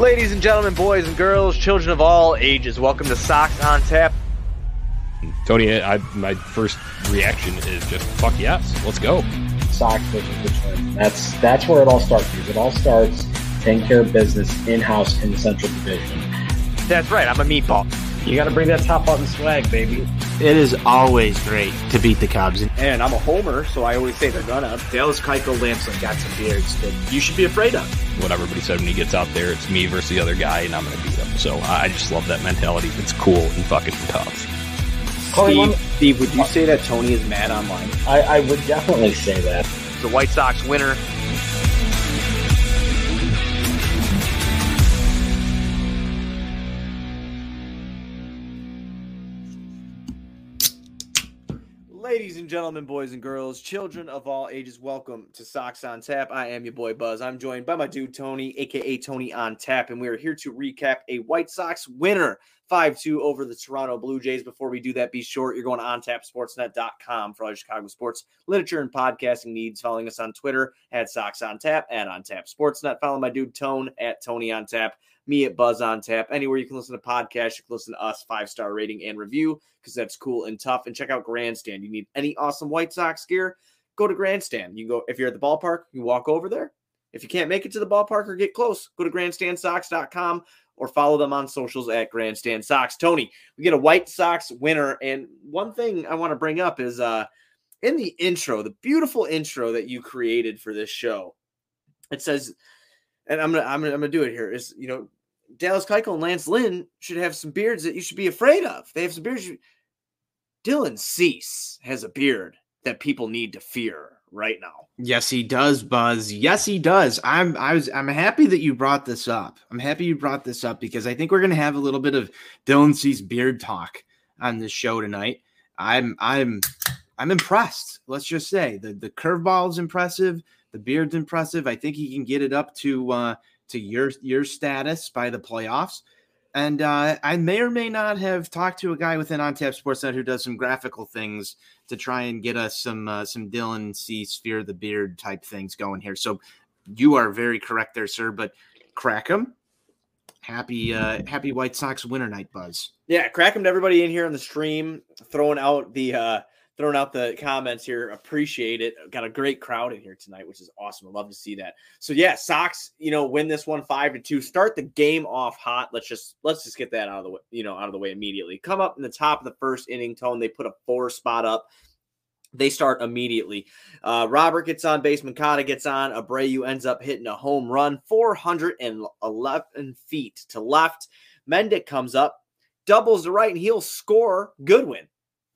Ladies and gentlemen, boys and girls, children of all ages, welcome to Sox on Tap. Tony, my first reaction is just, fuck yes, let's go. Sox versus Detroit. That's where it all starts. Because it all starts taking care of business in-house in the Central Division. That's right, I'm a meatball. You got to bring that top button swag, baby. It is always great to beat the Cubs. And I'm a homer, so I always say they're gonna. Dallas Keuchel, Lance Lynn got some beards that you should be afraid of. What everybody said when he gets out there, it's me versus the other guy, and I'm going to beat him. So I just love that mentality. It's cool and fucking tough. Steve, would you say that Tony is mad online? I would definitely say that. The White Sox winner. Ladies and gentlemen, boys and girls, children of all ages, welcome to Sox on Tap. I am your boy Buzz. I'm joined by my dude Tony, aka Tony on Tap, and we are here to recap a White Sox winner 5-2 over the Toronto Blue Jays. Before we do that, be sure you're going to ontapsportsnet.com for all your Chicago sports literature and podcasting needs. Following us on Twitter @SoxOnTap, @OnTapSportsNet. Follow my dude Tone @TonyOnTap. Me @BuzzOnTap. Anywhere you can listen to podcasts, you can listen to us, 5-star rating and review, because that's cool and tough. And check out Grandstand. You need any awesome White Sox gear, go to Grandstand. You go if you're at the ballpark, you walk over there. If you can't make it to the ballpark or get close, go to GrandstandSox.com or follow them on socials @GrandstandSox. Tony, we get a White Sox winner, and one thing I want to bring up is in the intro, the beautiful intro that you created for this show. It says, and I'm gonna do it here. Is, you know, Dallas Keuchel and Lance Lynn should have some beards that you should be afraid of. They have some beards. Dylan Cease has a beard that people need to fear right now. Yes, he does, Buzz. Yes, he does. I'm happy that you brought this up. I'm happy you brought this up because I think we're gonna have a little bit of Dylan Cease beard talk on this show tonight. I'm impressed. Let's just say the curveball is impressive. The beard's impressive. I think he can get it up to your status by the playoffs. And I may or may not have talked to a guy within On Tap Sportsnet who does some graphical things to try and get us some Dylan Cease fear the beard type things going here. So you are very correct there, sir. But crack him. Happy White Sox winter night, Buzz. Yeah, crack him to everybody in here on the stream throwing out the. Throwing out the comments here. Appreciate it. Got a great crowd in here tonight, which is awesome. I love to see that. So yeah, Sox, you know, win this one 5-2. Start the game off hot. Let's just get that out of the way, immediately. Come up in the top of the first inning, Tone. They put a 4 spot up. They start immediately. Robert gets on base. Moncada gets on. Abreu ends up hitting a home run, 411 feet to left. Mendick comes up, doubles to right, and he'll score Goodwin.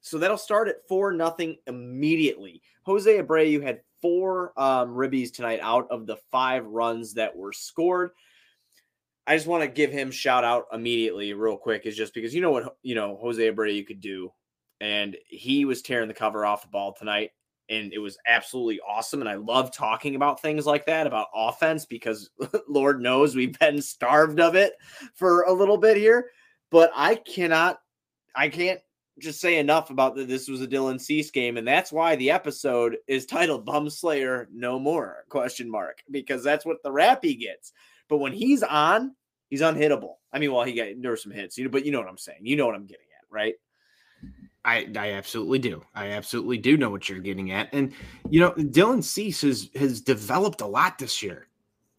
So that'll start at 4-0 immediately. Jose Abreu had 4 ribbies tonight out of the 5 runs that were scored. I just want to give him shout out immediately real quick is just because you know Jose Abreu could do. And he was tearing the cover off the ball tonight. And it was absolutely awesome. And I love talking about things like that, about offense, because Lord knows we've been starved of it for a little bit here. But I can't just say enough about that. This was a Dylan Cease game, and that's why the episode is titled Bumslayer No More ? Because that's what the rap he gets. But when he's on, he's unhittable. I mean, well, there were some hits, but you know what I'm saying. You know what I'm getting at, right? I absolutely do. I absolutely do know what you're getting at. And Dylan Cease has developed a lot this year.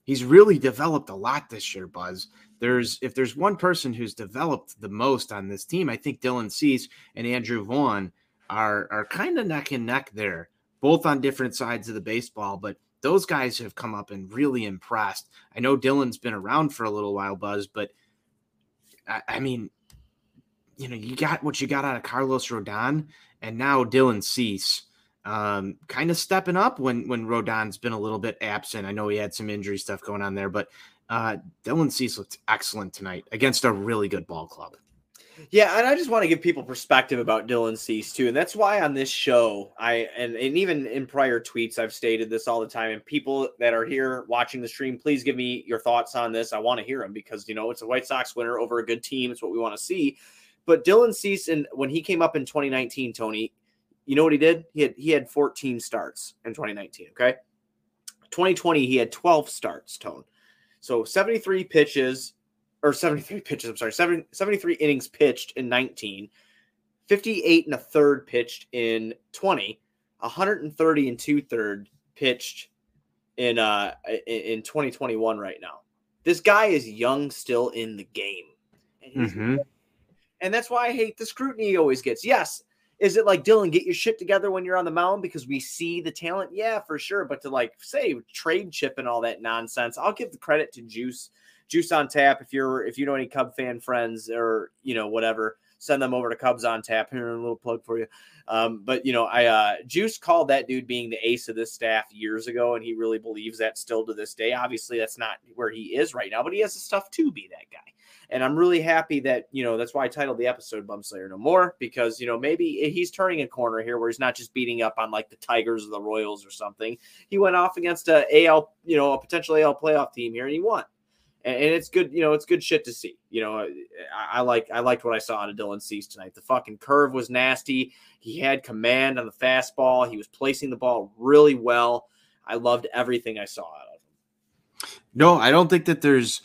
He's really developed a lot this year, Buzz. If there's one person who's developed the most on this team, I think Dylan Cease and Andrew Vaughn are kind of neck and neck there, both on different sides of the baseball, but those guys have come up and really impressed. I know Dylan's been around for a little while, Buzz, but I mean, you got what you got out of Carlos Rodon, and now Dylan Cease. Kind of stepping up when Rodon's been a little bit absent. I know he had some injury stuff going on there, but Dylan Cease looked excellent tonight against a really good ball club. Yeah, and I just want to give people perspective about Dylan Cease too, and that's why on this show, and even in prior tweets, I've stated this all the time, and people that are here watching the stream, please give me your thoughts on this. I want to hear them because, it's a White Sox winner over a good team. It's what we want to see. But Dylan Cease, and when he came up in 2019, Tony, you know what he did? He had 14 starts in 2019, okay? 2020, he had 12 starts, Tone. So 73 pitches, or 73 pitches, I'm sorry, 73 innings pitched in 19, 58 and a third pitched in 20, 130 and two-third pitched in 2021 right now. This guy is young still in the game. And, and that's why I hate the scrutiny he always gets. Yes, is it like, Dylan, get your shit together when you're on the mound because we see the talent? Yeah, for sure. But to like say trade chip and all that nonsense, I'll give the credit to Juice on Tap. If you know any Cub fan friends or, you know, whatever, send them over to Cubs on Tap. Here, a little plug for you. But, you know, Juice called that dude being the ace of this staff years ago, and he really believes that still to this day. Obviously, that's not where he is right now, but he has the stuff to be that guy. And I'm really happy that, you know, that's why I titled the episode Bum Slayer No More, because, you know, maybe he's turning a corner here where he's not just beating up on like the Tigers or the Royals or something. He went off against a potential AL playoff team here, and he won. And it's good, you know, it's good shit to see. You know, I liked what I saw out of Dylan Cease tonight. The fucking curve was nasty. He had command on the fastball. He was placing the ball really well. I loved everything I saw out of him. No, I don't think that there's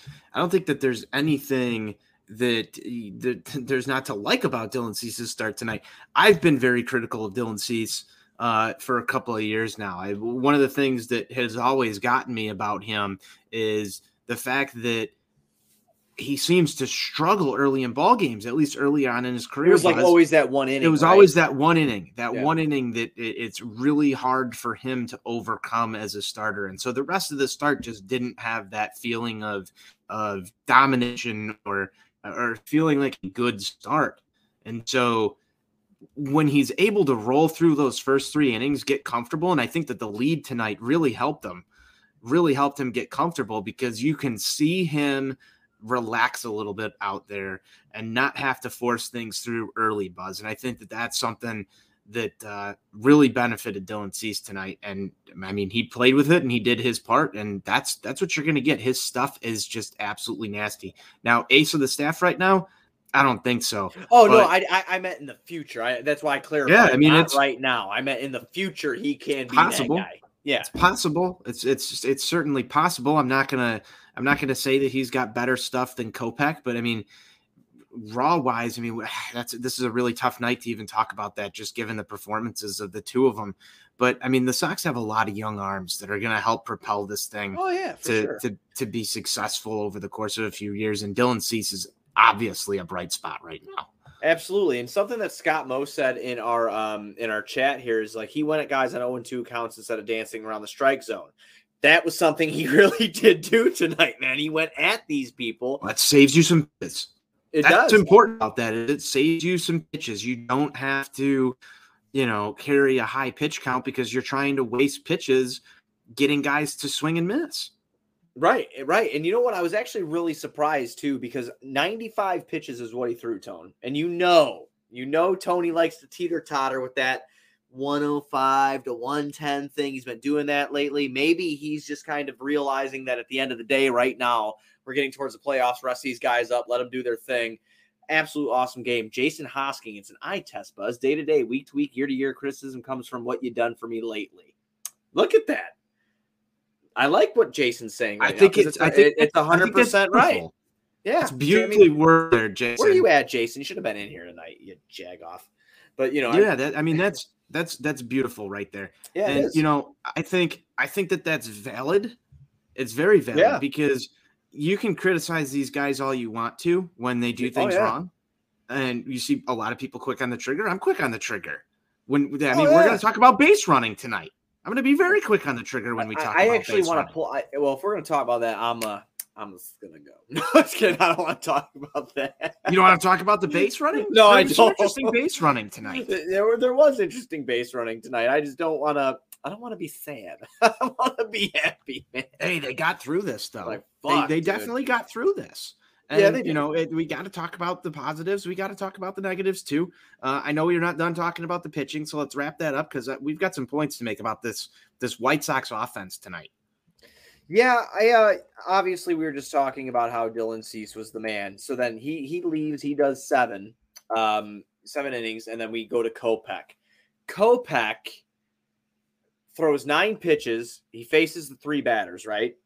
anything that there's not to like about Dylan Cease's start tonight. I've been very critical of Dylan Cease for a couple of years now. One of the things that has always gotten me about him is the fact that he seems to struggle early in ball games, at least early on in his career. It was like always that one inning. It was always that one inning, that it's really hard for him to overcome as a starter. And so the rest of the start just didn't have that feeling of domination or feeling like a good start. And so when he's able to roll through those first three innings, get comfortable, and I think that the lead tonight really helped him get comfortable, because you can see him relax a little bit out there and not have to force things through early, Buzz. And I think that that's something that really benefited Dylan Cease tonight. And I mean, he played with it and he did his part, and that's what you're going to get. His stuff is just absolutely nasty. Now, ace of the staff right now, I don't think so. Oh, but no, I meant in the future. That's why I clarified. Yeah, I mean, it's right now. I meant in the future he can be possible. That guy. Yeah, it's possible. It's certainly possible. I'm not gonna say that he's got better stuff than Kopech, but I mean, raw wise, I mean, this is a really tough night to even talk about that, just given the performances of the two of them. But I mean, the Sox have a lot of young arms that are going to help propel this thing to be successful over the course of a few years. And Dylan Cease is obviously a bright spot right now. Absolutely. And something that Scott Moe said in our chat here is like, he went at guys on 0-2 counts instead of dancing around the strike zone. That was something he really did do tonight, man. He went at these people. Well, that saves you some pitches. That's important about that. It saves you some pitches. You don't have to, you know, carry a high pitch count because you're trying to waste pitches getting guys to swing and miss. Right. And you know what? I was actually really surprised, too, because 95 pitches is what he threw, Tone. And you know Tony likes to teeter-totter with that 105 to 110 thing. He's been doing that lately. Maybe he's just kind of realizing that at the end of the day right now, we're getting towards the playoffs, rest these guys up, let them do their thing. Absolute awesome game. Jason Hosking, it's an eye test, Buzz. Day-to-day, week-to-week, year-to-year criticism comes from what you've done for me lately. Look at that. I like what Jason's saying. Right, I think it's 100% right. Yeah, it's beautifully worded there, Jason. Where are you at, Jason? You should have been in here tonight, you jag off. But you know, that's beautiful right there. Yeah, and, you know, I think that that's valid. It's very valid because you can criticize these guys all you want to when they do things wrong, and you see a lot of people quick on the trigger. I'm quick on the trigger. We're going to talk about base running tonight. I'm going to be very quick on the trigger when we talk about actually want to pull. Well, if we're going to talk about that, I'm just going to go. No, I'm just kidding. I don't want to talk about that. You don't want to talk about the base running? No, I don't. Interesting base running tonight. There was interesting base running tonight. I just don't want to. I don't want to be sad. I want to be happy, man. Hey, they got through this, though. Like, fuck, they definitely got through this. And, yeah, you know, we got to talk about the positives. We got to talk about the negatives, too. I know you're not done talking about the pitching, so let's wrap that up because we've got some points to make about this White Sox offense tonight. Yeah, I obviously we were just talking about how Dylan Cease was the man. So then he leaves. He does seven innings, and then we go to Kopech. Kopech throws 9 pitches. He faces the 3 batters, right?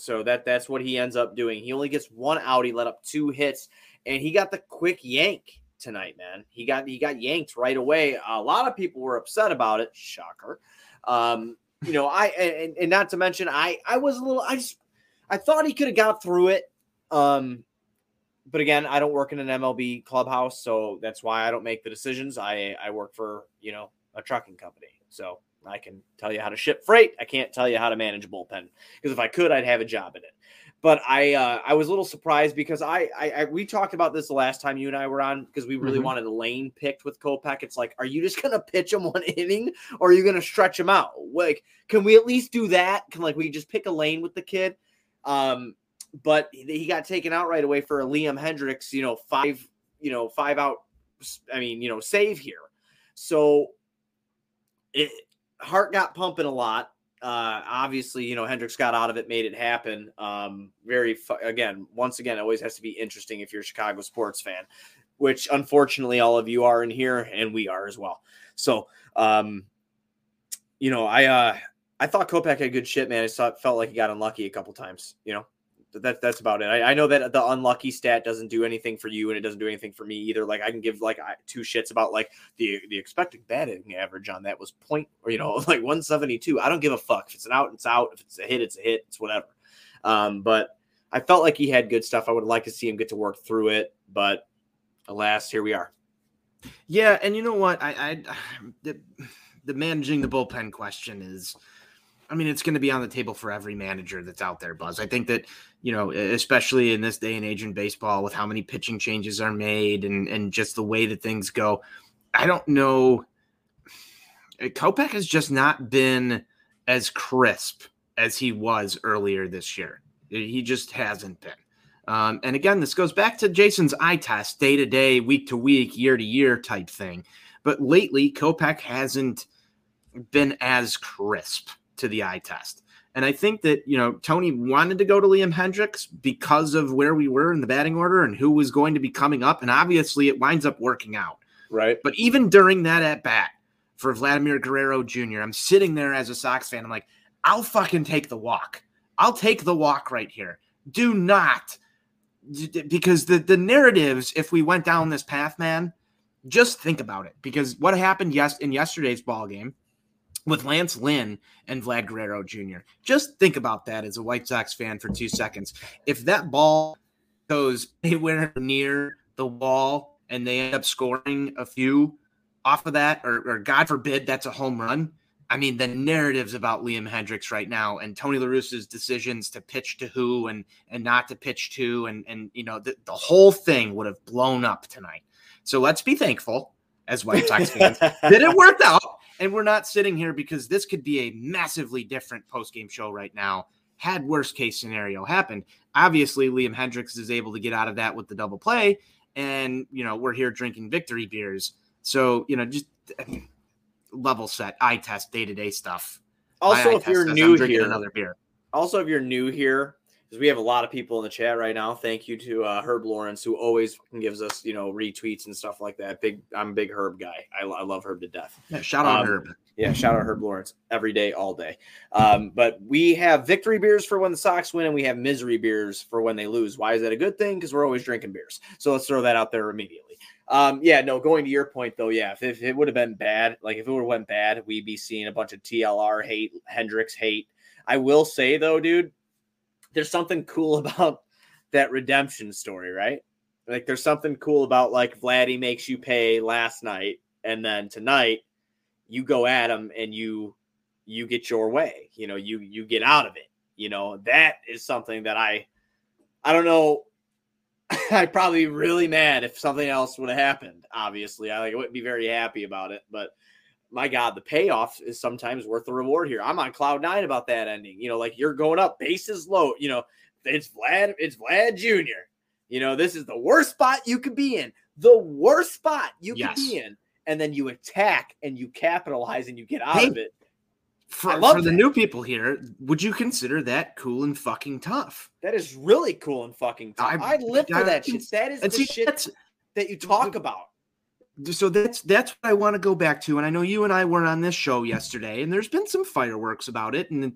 So that's what he ends up doing. He only gets one out. He let up two hits, and he got the quick yank tonight, man. He got yanked right away. A lot of people were upset about it. Shocker. You know, and not to mention, I was a little, I thought he could have got through it. But again, I don't work in an MLB clubhouse, so that's why I don't make the decisions. I work for, you know, a trucking company. So I can tell you how to ship freight. I can't tell you how to manage a bullpen, because if I could, I'd have a job in it. But I was a little surprised, because we talked about this the last time you and I were on, because we really wanted a lane picked with Kopech. It's like, are you just going to pitch him one inning, or are you going to stretch him out? Like, can we at least do that? Can we just pick a lane with the kid? But he got taken out right away for a Liam Hendricks, you know, five out, save here. So Hart got pumping a lot. Obviously, you know, Hendricks got out of it, made it happen. Once again, it always has to be interesting if you're a Chicago sports fan, which unfortunately all of you are in here, and we are as well. So, I thought Kopech had good shit, man. Felt like he got unlucky a couple times, you know. That's about it. I know that the unlucky stat doesn't do anything for you, and it doesn't do anything for me either. Like, I can give two shits about the expected batting average on that was 172. I don't give a fuck. If it's an out, it's out. If it's a hit, it's a hit. It's whatever. But I felt like he had good stuff. I would like to see him get to work through it, but alas, here we are. Yeah, and you know what? The managing the bullpen question is, it's going to be on the table for every manager that's out there, Buzz. I think that, you know, especially in this day and age in baseball, with how many pitching changes are made and just the way that things go, I don't know. Kopech has just not been as crisp as he was earlier this year. He just hasn't been. And again, this goes back to Jason's eye test, day to day, week to week, year to year type thing. But lately, Kopech hasn't been as crisp to the eye test. And I think that, you know, Tony wanted to go to Liam Hendricks because of where we were in the batting order and who was going to be coming up. And obviously it winds up working out. Right. But even during that at bat for Vladimir Guerrero Jr., I'm sitting there as a Sox fan. I'm like, I'll fucking take the walk. I'll take the walk right here. Do not. Because the narratives, if we went down this path, man, just think about it. Because what happened in yesterday's ballgame with Lance Lynn and Vlad Guerrero Jr. Just think about that as a White Sox fan for 2 seconds. If that ball goes anywhere near the wall and they end up scoring a few off of that, or God forbid, that's a home run. The narratives about Liam Hendricks right now and Tony La Russa's decisions to pitch to who and not to pitch to, and you know, the whole thing would have blown up tonight. So let's be thankful as White Sox fans that it worked out. And we're not sitting here, because this could be a massively different post-game show right now had worst-case scenario happened. Obviously, Liam Hendricks is able to get out of that with the double play, and, you know, we're here drinking victory beers. So, you know, just level set, eye test, day-to-day stuff. Also, if you're new here, another beer. Also, if you're new here, because we have a lot of people in the chat right now. Thank you to Herb Lawrence, who always gives us, you know, retweets and stuff like that. I'm a big Herb guy. I love Herb to death. Yeah, shout out Herb. Yeah, shout out Herb Lawrence every day, all day. But we have victory beers for when the Sox win, and we have misery beers for when they lose. Why is that a good thing? Because we're always drinking beers. So let's throw that out there immediately. Going to your point though, yeah, if it would have been bad, like if it would have went bad, we'd be seeing a bunch of TLR hate, Hendricks hate. I will say though, dude, there's something cool about that redemption story, right? Like there's something cool about like Vladdy makes you pay last night, and then tonight you go at him and you get your way, you know, you get out of it. You know, that is something that I don't know. I'd probably be really mad if something else would have happened. Obviously I wouldn't be very happy about it, but my God, the payoff is sometimes worth the reward here. I'm on cloud nine about that ending. You know, like you're going up, bases low. You know, it's Vlad Jr. You know, this is the worst spot you could be in. The worst spot you could be in. And then you attack and you capitalize and you get out of it. For the new people here, would you consider that cool and fucking tough? That is really cool and fucking tough. I live for that shit. That is the shit that you talk about. So that's what I want to go back to. And I know you and I weren't on this show yesterday, and there's been some fireworks about it. And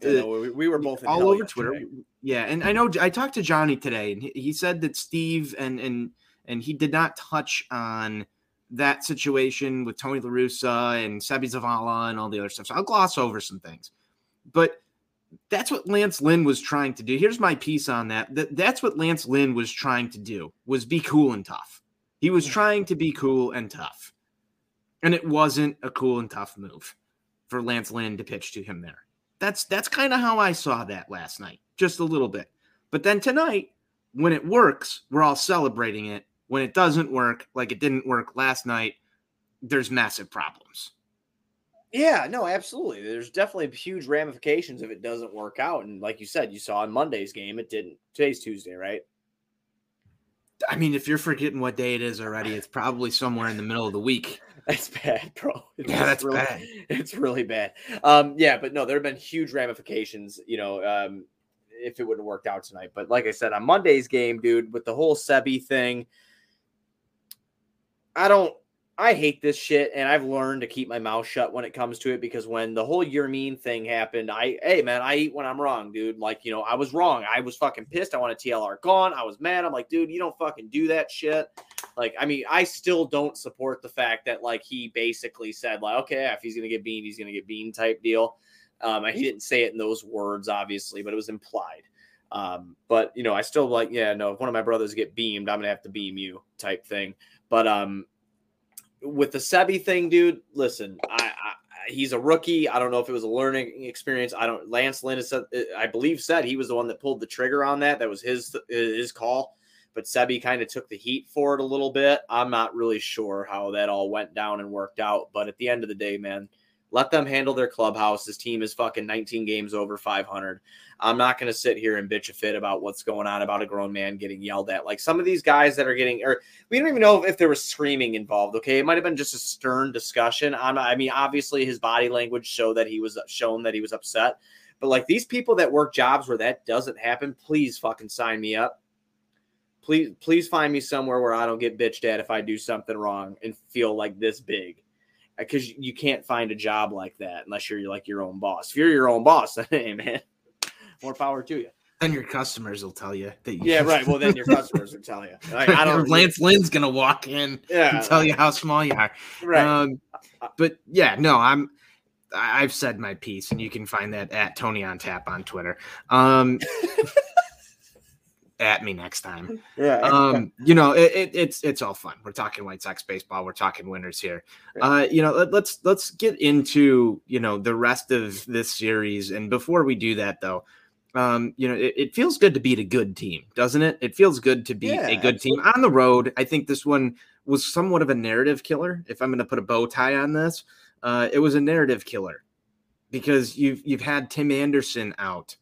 we were both all over Twitter. Yeah, and I know I talked to Johnny today, and he said that Steve and he did not touch on that situation with Tony La Russa and Sebi Zavala and all the other stuff. So I'll gloss over some things. But that's what Lance Lynn was trying to do. Here's my piece on that. That's what Lance Lynn was trying to do, was be cool and tough. He was trying to be cool and tough. And it wasn't a cool and tough move for Lance Lynn to pitch to him there. That's kind of how I saw that last night, just a little bit. But then tonight, when it works, we're all celebrating it. When it doesn't work, like it didn't work last night, there's massive problems. Yeah, no, absolutely. There's definitely huge ramifications if it doesn't work out. And like you said, you saw in Monday's game, it didn't. Today's Tuesday, right? I mean, if you're forgetting what day it is already, it's probably somewhere in the middle of the week. That's bad, bro. That's really bad. It's really bad. Yeah, but no, there have been huge ramifications, if it wouldn't have worked out tonight. But like I said, on Monday's game, dude, with the whole Sebi thing, I hate this shit, and I've learned to keep my mouth shut when it comes to it, because when the whole Yermin thing happened, I eat when I'm wrong, dude. Like, I was wrong. I was fucking pissed. I want a TLR gone. I was mad. I'm like, dude, you don't fucking do that shit. Like, I mean, I still don't support the fact that, like, he basically said, like, okay, if he's going to get beaned, he's going to get beaned type deal. He didn't say it in those words, obviously, but it was implied. But, I still like, yeah, no, if one of my brothers get beamed, I'm going to have to beam you type thing. But, with the Sebi thing, dude, listen, he's a rookie. I don't know if it was a learning experience. Lance Lynn said, I believe, said he was the one that pulled the trigger on that. That was his call, but Sebi kind of took the heat for it a little bit. I'm not really sure how that all went down and worked out, but at the end of the day, man, let them handle their clubhouse. This team is fucking 19 games over 500. I'm not going to sit here and bitch a fit about what's going on about a grown man getting yelled at. Like some of these guys that are we don't even know if there was screaming involved. Okay. It might've been just a stern discussion. Obviously his body language shown that he was upset, but like these people that work jobs where that doesn't happen, please fucking sign me up. Please find me somewhere where I don't get bitched at if I do something wrong and feel like this big. Because you can't find a job like that unless you're like your own boss. If you're your own boss, hey man, more power to you. Then your customers will tell you that. Yeah, right. Well, then your customers will tell you. Like, I don't. Lance Lynn's gonna walk in and tell you how small you are. Right. But yeah, no, I've said my piece, and you can find that at Tony on Tap on Twitter. At me next time. Yeah. It's all fun. We're talking White Sox baseball. We're talking winners here. Let's get into, the rest of this series. And before we do that though, it feels good to beat a good team, doesn't it? It feels good to beat a good team on the road. I think this one was somewhat of a narrative killer. If I'm going to put a bow tie on this, it was a narrative killer because you've had Tim Anderson out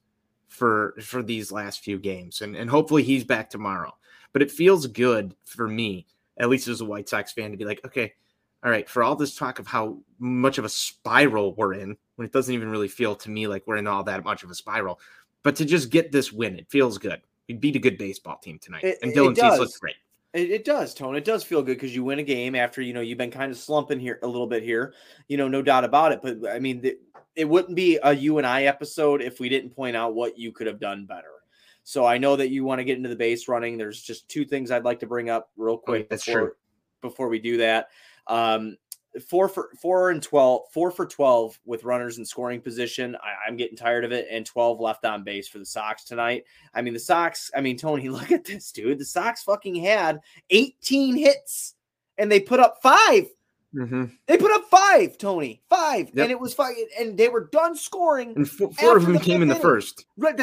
for these last few games. And hopefully he's back tomorrow. But it feels good for me, at least as a White Sox fan, to be like, okay, all right, for all this talk of how much of a spiral we're in, when it doesn't even really feel to me like we're in all that much of a spiral, but to just get this win, it feels good. We beat a good baseball team tonight. And Dylan Cease looks great. It does, Tone. It does feel good because you win a game after, you've been kind of slumping here a little bit here, no doubt about it. But, I mean, it wouldn't be a you and I episode if we didn't point out what you could have done better. So I know that you want to get into the base running. There's just two things I'd like to bring up real quick before we do that. 4 for 12 with runners in scoring position. I'm getting tired of it. And 12 left on base for the Sox tonight. I mean, Tony, look at this, dude. The Sox fucking had 18 hits and they put up 5. Mm-hmm. They put up 5, Tony. 5. Yep. And it was 5. And they were done scoring. And 4 of them came in the first. Right.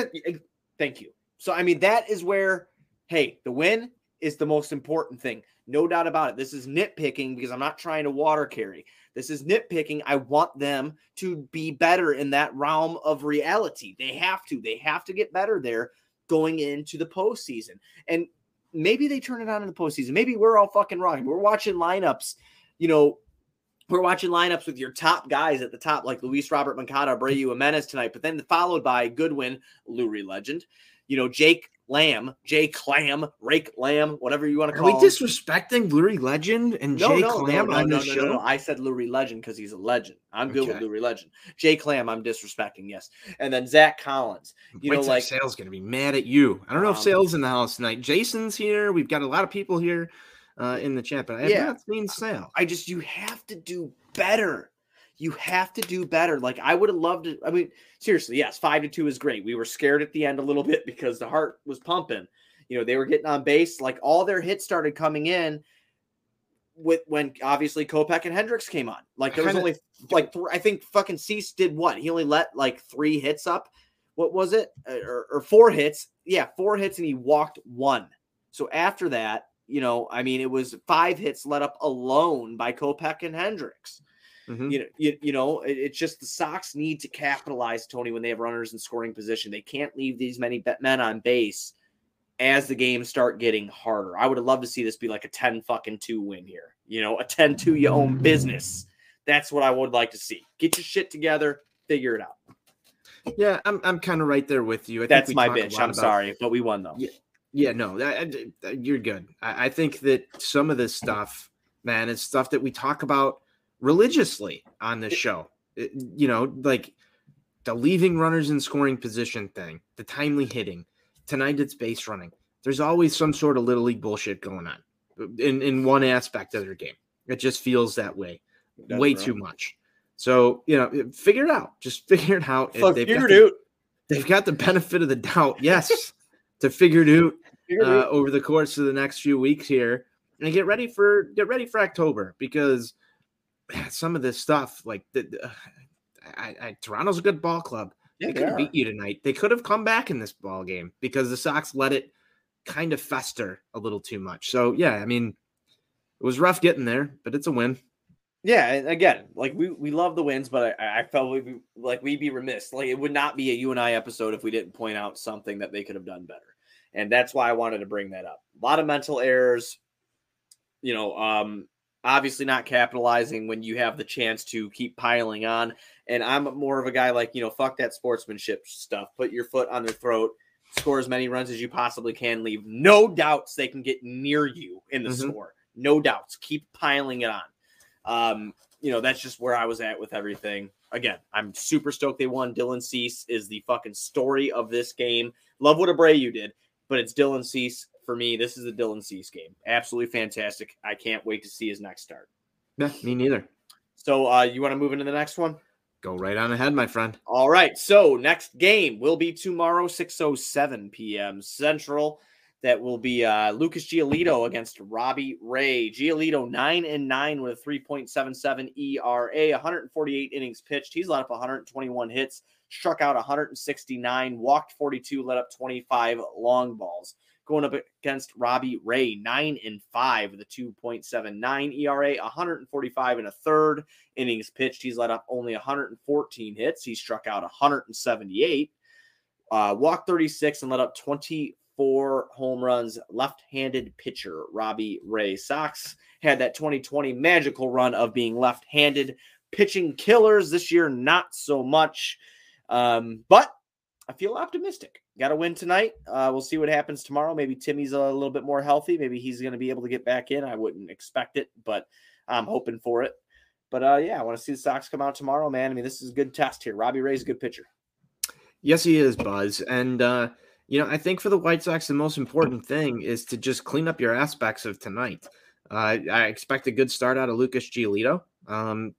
Thank you. So, I mean, that is where, hey, the win is the most important thing. No doubt about it. This is nitpicking because I'm not trying to water carry. This is nitpicking. I want them to be better in that realm of reality. They have to get better there going into the postseason. And maybe they turn it on in the postseason. Maybe we're all fucking wrong. We're watching lineups. We're watching lineups with your top guys at the top, like Luis Robert, Moncada, Abreu, Jimenez tonight, but then followed by Goodwin, Lurie legend, Jake Lamb, Jake Lamb, Rake Lamb, whatever you want to call him. Are we disrespecting Lurie Legend and Jake Lamb on the show? No. I said Lurie Legend because he's a legend. I'm good with Lurie Legend. Jake Lamb, I'm disrespecting, yes. And then Zach Collins. You know, like Sale's going to be mad at you. I don't know if Sale's in the house tonight. Jason's here. We've got a lot of people here in the chat, but I have not seen Sale. You have to do better. You have to do better. Like, I would have loved it. I mean, seriously, yes, 5-2 is great. We were scared at the end a little bit because the heart was pumping. You know, they were getting on base. Like, all their hits started coming in when obviously Kopech and Hendricks came on. Like, there was only, like, I think fucking Cease did what? He only let, like, 3 hits up. What was it? Or 4 hits. Yeah, 4 hits, and he walked 1. So after that, you know, I mean, it was 5 hits let up alone by Kopech and Hendricks. Mm-hmm. You know, it's just the Sox need to capitalize, Tony, when they have runners in scoring position. They can't leave these many men on base as the games start getting harder. I would have loved to see this be like a 10-2 win here. You know, a 10-2 your own business. That's what I would like to see. Get your shit together, figure it out. Yeah, I'm kind of right there with you. That's my bitch. I'm sorry, but we won though. Yeah, no, you're good. I think that some of this stuff, man, is stuff that we talk about religiously on this show, you know, like the leaving runners in scoring position thing, the timely hitting. Tonight it's base running. There's always some sort of little league bullshit going on in one aspect of their game. It just feels that way, too much. So, you know, figure it out. Just figure it out. They've got the benefit of the doubt, yes, to figure it out over the course of the next few weeks here, and get ready for October, because some of this stuff, like Toronto's a good ball club. Yeah, they could have beat you tonight. They could have come back in this ball game because the Sox let it kind of fester a little too much. So, yeah, I mean, it was rough getting there, but it's a win. Yeah, and again, like we love the wins, but I felt we'd be remiss. Like, it would not be a you and I episode if we didn't point out something that they could have done better. And that's why I wanted to bring that up. A lot of mental errors, you know, obviously not capitalizing when you have the chance to keep piling on. And I'm more of a guy like, you know, fuck that sportsmanship stuff. Put your foot on their throat, score as many runs as you possibly can, leave no doubts they can get near you in the score. No doubts. Keep piling it on. You know, that's just where I was at with everything. Again, I'm super stoked they won. Dylan Cease is the fucking story of this game. Love what Abreu did, but it's Dylan Cease. For me, this is the Dylan Cease game. Absolutely fantastic. I can't wait to see his next start. Yeah, me neither. So you want to move into the next one? Go right on ahead, my friend. All right. So next game will be tomorrow, 6:07 p.m. Central. That will be Lucas Giolito against Robbie Ray. Giolito 9-9 with a 3.77 ERA, 148 innings pitched. He's let up 121 hits, struck out 169, walked 42, let up 25 long balls. Going up against Robbie Ray, 9-5 with a 2.79 ERA, 145 1/3 innings pitched. He's let up only 114 hits. He struck out 178, walked 36, and let up 24 home runs. Left-handed pitcher Robbie Ray. Sox had that 2020 magical run of being left-handed pitching killers. This year, not so much, but I feel optimistic. Got to win tonight. We'll see what happens tomorrow. Maybe Timmy's a little bit more healthy. Maybe he's going to be able to get back in. I wouldn't expect it, but I'm hoping for it. But, yeah, I want to see the Sox come out tomorrow, man. I mean, this is a good test here. Robbie Ray's a good pitcher. Yes, he is, Buzz. And, you know, I think for the White Sox, the most important thing is to just clean up your aspects of tonight. I expect a good start out of Lucas Giolito.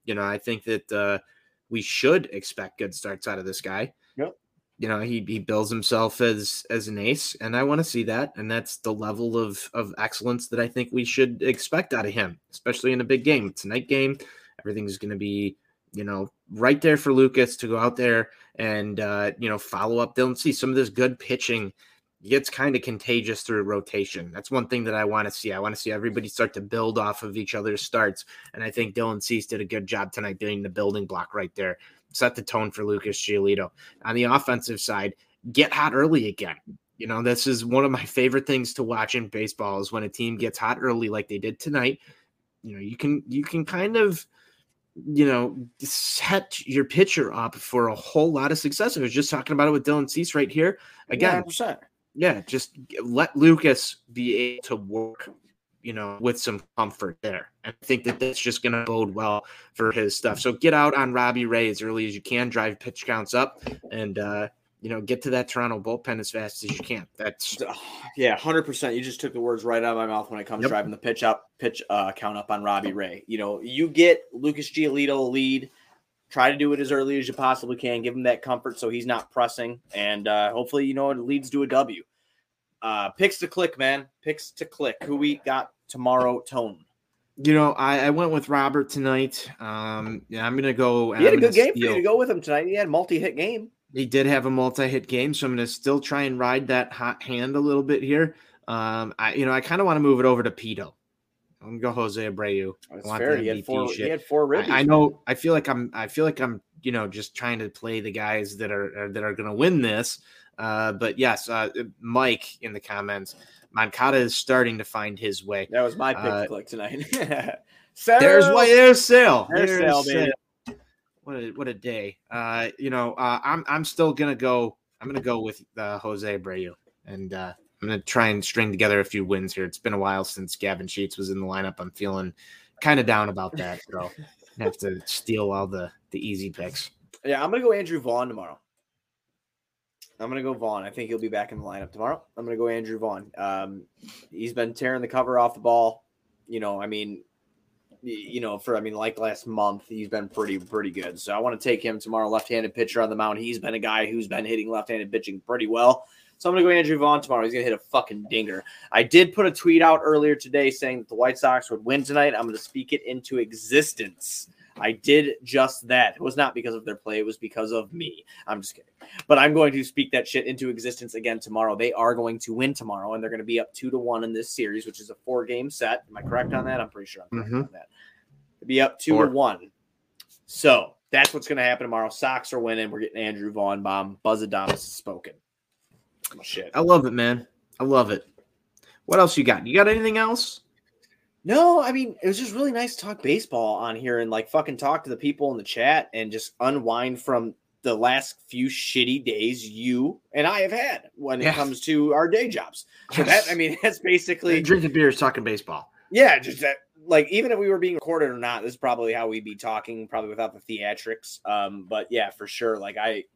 You know, I think that we should expect good starts out of this guy. Yep. You know, he bills himself as an ace, and I want to see that. And that's the level of excellence that I think we should expect out of him, especially in a big game. It's a night game. Everything's going to be, you know, right there for Lucas to go out there and, you know, follow up. Dylan Cease, some of this good pitching gets kind of contagious through rotation. That's one thing that I want to see. I want to see everybody start to build off of each other's starts. And I think Dylan Cease did a good job tonight doing the building block right there. Set the tone for Lucas Giolito. On the offensive side, get hot early again. You know, this is one of my favorite things to watch in baseball is when a team gets hot early like they did tonight. You know, you can kind of, you know, set your pitcher up for a whole lot of success. I was just talking about it with Dylan Cease right here. Again, 100%. Yeah, just let Lucas be able to work, you know, with some comfort there. I think that that's just going to bode well for his stuff. So get out on Robbie Ray as early as you can, drive pitch counts up, and, you know, get to that Toronto bullpen as fast as you can. That's 100%. You just took the words right out of my mouth when it comes driving the pitch count up on Robbie Ray. You know, you get Lucas Giolito a lead, try to do it as early as you possibly can, give him that comfort so he's not pressing, and hopefully, you know, it leads to a W. Picks to click, man. Picks to click. Who we got tomorrow, Tone? You know, I went with Robert tonight. Yeah, I'm going to go. He had a good game for you to go with him tonight. He had a multi-hit game. He did have a multi-hit game, so I'm going to still try and ride that hot hand a little bit here. I kind of want to move it over to Pito. I'm going to go Jose Abreu. That's fair. He had four ribbies. I know. I feel like I'm. You know, just trying to play the guys that are going to win this. But yes, Mike in the comments, Moncada is starting to find his way. That was my pick to click tonight. There's Sale. What a day! I'm still gonna go. I'm gonna go with Jose Abreu, and I'm gonna try and string together a few wins here. It's been a while since Gavin Sheets was in the lineup. I'm feeling kind of down about that, so I have to steal all the easy picks. Yeah, I'm gonna go Andrew Vaughn tomorrow. I think he'll be back in the lineup tomorrow. I'm gonna go Andrew Vaughn. He's been tearing the cover off the ball. Like last month, he's been pretty good. So I want to take him tomorrow, left-handed pitcher on the mound. He's been a guy who's been hitting left-handed pitching pretty well. So I'm going to go Andrew Vaughn tomorrow. He's going to hit a fucking dinger. I did put a tweet out earlier today saying that the White Sox would win tonight. I'm going to speak it into existence. I did just that. It was not because of their play. It was because of me. I'm just kidding. But I'm going to speak that shit into existence again tomorrow. They are going to win tomorrow, and they're going to be up 2-1 in this series, which is a 4-game set. Am I correct on that? I'm pretty sure I'm correct on that. They'll be up 2-1. So that's what's going to happen tomorrow. Sox are winning. We're getting Andrew Vaughn bomb. Buzz Adamas is spoken. Oh, shit. I love it, man. I love it. What else you got? You got anything else? No, I mean, it was just really nice to talk baseball on here and, like, fucking talk to the people in the chat and just unwind from the last few shitty days you and I have had when it comes to our day jobs. So that's basically... drinking beers, talking baseball. Yeah, just that, like, even if we were being recorded or not, this is probably how we'd be talking, probably without the theatrics. But, yeah, for sure, like, it's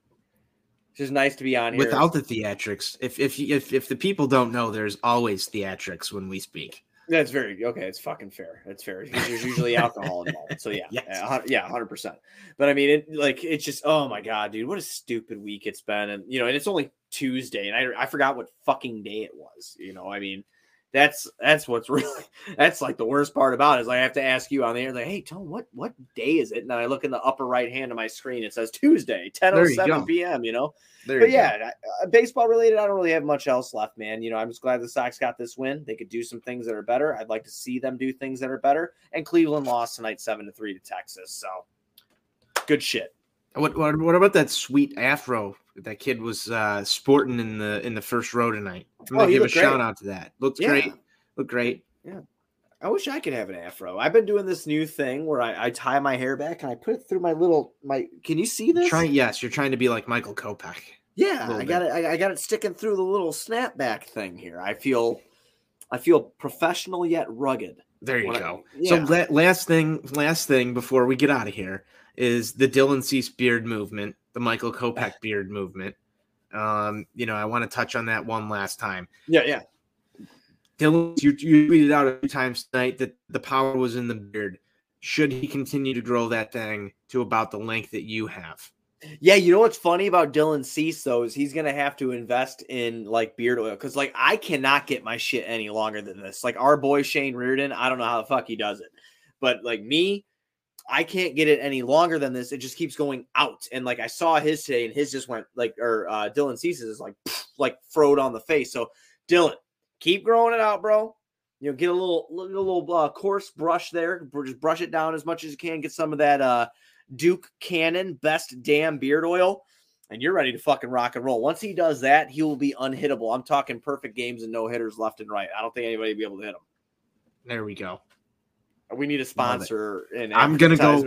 just nice to be on here. Without the theatrics, if the people don't know, there's always theatrics when we speak. That's very okay. It's fucking fair. That's fair. There's usually alcohol involved. So yeah, yeah, 100%. But I mean, it's just, oh my God, dude, what a stupid week it's been. And, you know, and it's only Tuesday and I forgot what fucking day it was. You know, I mean, that's what's really, that's like the worst part about it is I have to ask you on the air, like, hey, Tom, what day is it? And I look in the upper right hand of my screen. It says Tuesday, 10:07 p.m., you know? Baseball related, I don't really have much else left, man. You know, I'm just glad the Sox got this win. They could do some things that are better. I'd like to see them do things that are better. And Cleveland lost tonight 7-3 to Texas. So good shit. What about that sweet afro that kid was sporting in the first row tonight? I'm gonna give a shout out to that. Looked great. Yeah, I wish I could have an afro. I've been doing this new thing where I tie my hair back and I put it through my. Can you see this? Yes, you're trying to be like Michael Kopech. Yeah, I got it sticking through the little snapback thing here. I feel professional yet rugged. There you go. So last thing before we get out of here is the Dylan Cease beard movement, the Michael Kopech beard movement. I want to touch on that one last time. Yeah. Dylan, you tweeted out a few times tonight that the power was in the beard. Should he continue to grow that thing to about the length that you have? Yeah, you know what's funny about Dylan Cease, though, is he's going to have to invest in, like, beard oil. Because, like, I cannot get my shit any longer than this. Like, our boy Shane Reardon, I don't know how the fuck he does it. But, like, me... I can't get it any longer than this. It just keeps going out. And like I saw his today and his just went like, or Dylan Cease's is like froed on the face. So Dylan, keep growing it out, bro. You know, get a little coarse brush there. Just brush it down as much as you can. Get some of that Duke Cannon Best Damn Beard Oil. And you're ready to fucking rock and roll. Once he does that, he will be unhittable. I'm talking perfect games and no hitters left and right. I don't think anybody will be able to hit him. There we go. We need a sponsor. I'm gonna go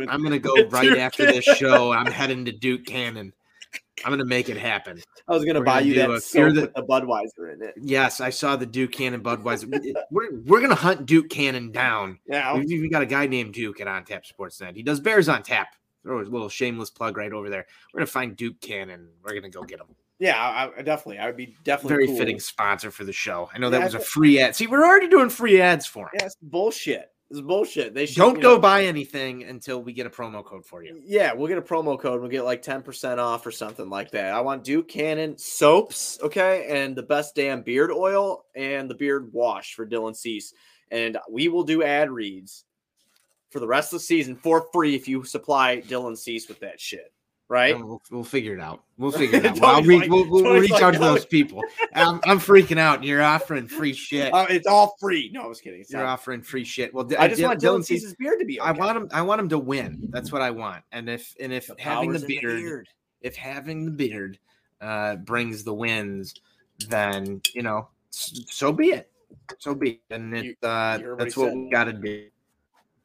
right after this show. I'm heading to Duke Cannon. I'm going to make it happen. I was going to buy you that soap with the Budweiser in it. Yes, I saw the Duke Cannon Budweiser. We're going to hunt Duke Cannon down. Yeah, we got a guy named Duke at On Tap Sports Net. He does Bears on Tap. Throw a little shameless plug right over there. We're going to find Duke Cannon. We're going to go get him. Yeah, I would be definitely very cool. Fitting sponsor for the show. I know that was a free ad. See, we're already doing free ads for him. Yeah, it's bullshit. It's bullshit. They should, don't go buy anything until we get a promo code for you. Yeah, we'll get a promo code. We'll get like 10% off or something like that. I want Duke Cannon soaps, okay, and the best damn beard oil and the beard wash for Dylan Cease. And we will do ad reads for the rest of the season for free if you supply Dylan Cease with that shit. Right, we'll figure it out. We'll figure it out. We'll reach out to those people. I'm freaking out. You're offering free shit. It's all free. No, I was kidding. You're offering free shit. Well, I just want Dylan Cease's beard to be. Okay. I want him to win. That's what I want. And if having the beard, brings the wins, then so be it. So be it. And that's what we got to do.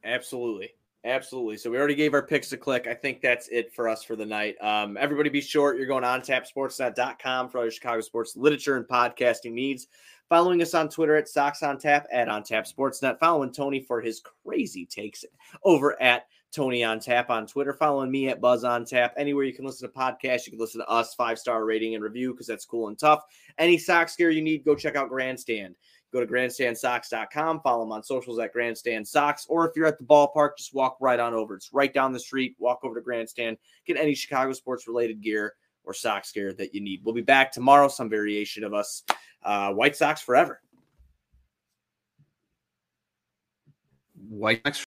Absolutely. Absolutely. So we already gave our picks to click. I think that's it for us for the night. Everybody be short. You're going on tapsportsnet.com for all your Chicago sports literature and podcasting needs. Following us on Twitter at Sox on Tap, at On Tap Sportsnet. Following Tony for his crazy takes over at Tony on Tap on Twitter. Following me at Buzz on Tap. Anywhere you can listen to podcasts, you can listen to us. 5-star rating and review because that's cool and tough. Any Sox gear you need, go check out Grandstand. Go to GrandstandSox.com, follow them on socials at GrandstandSox, or if you're at the ballpark, just walk right on over. It's right down the street, walk over to Grandstand, get any Chicago sports-related gear or Sox gear that you need. We'll be back tomorrow, some variation of us. White Sox forever. White Sox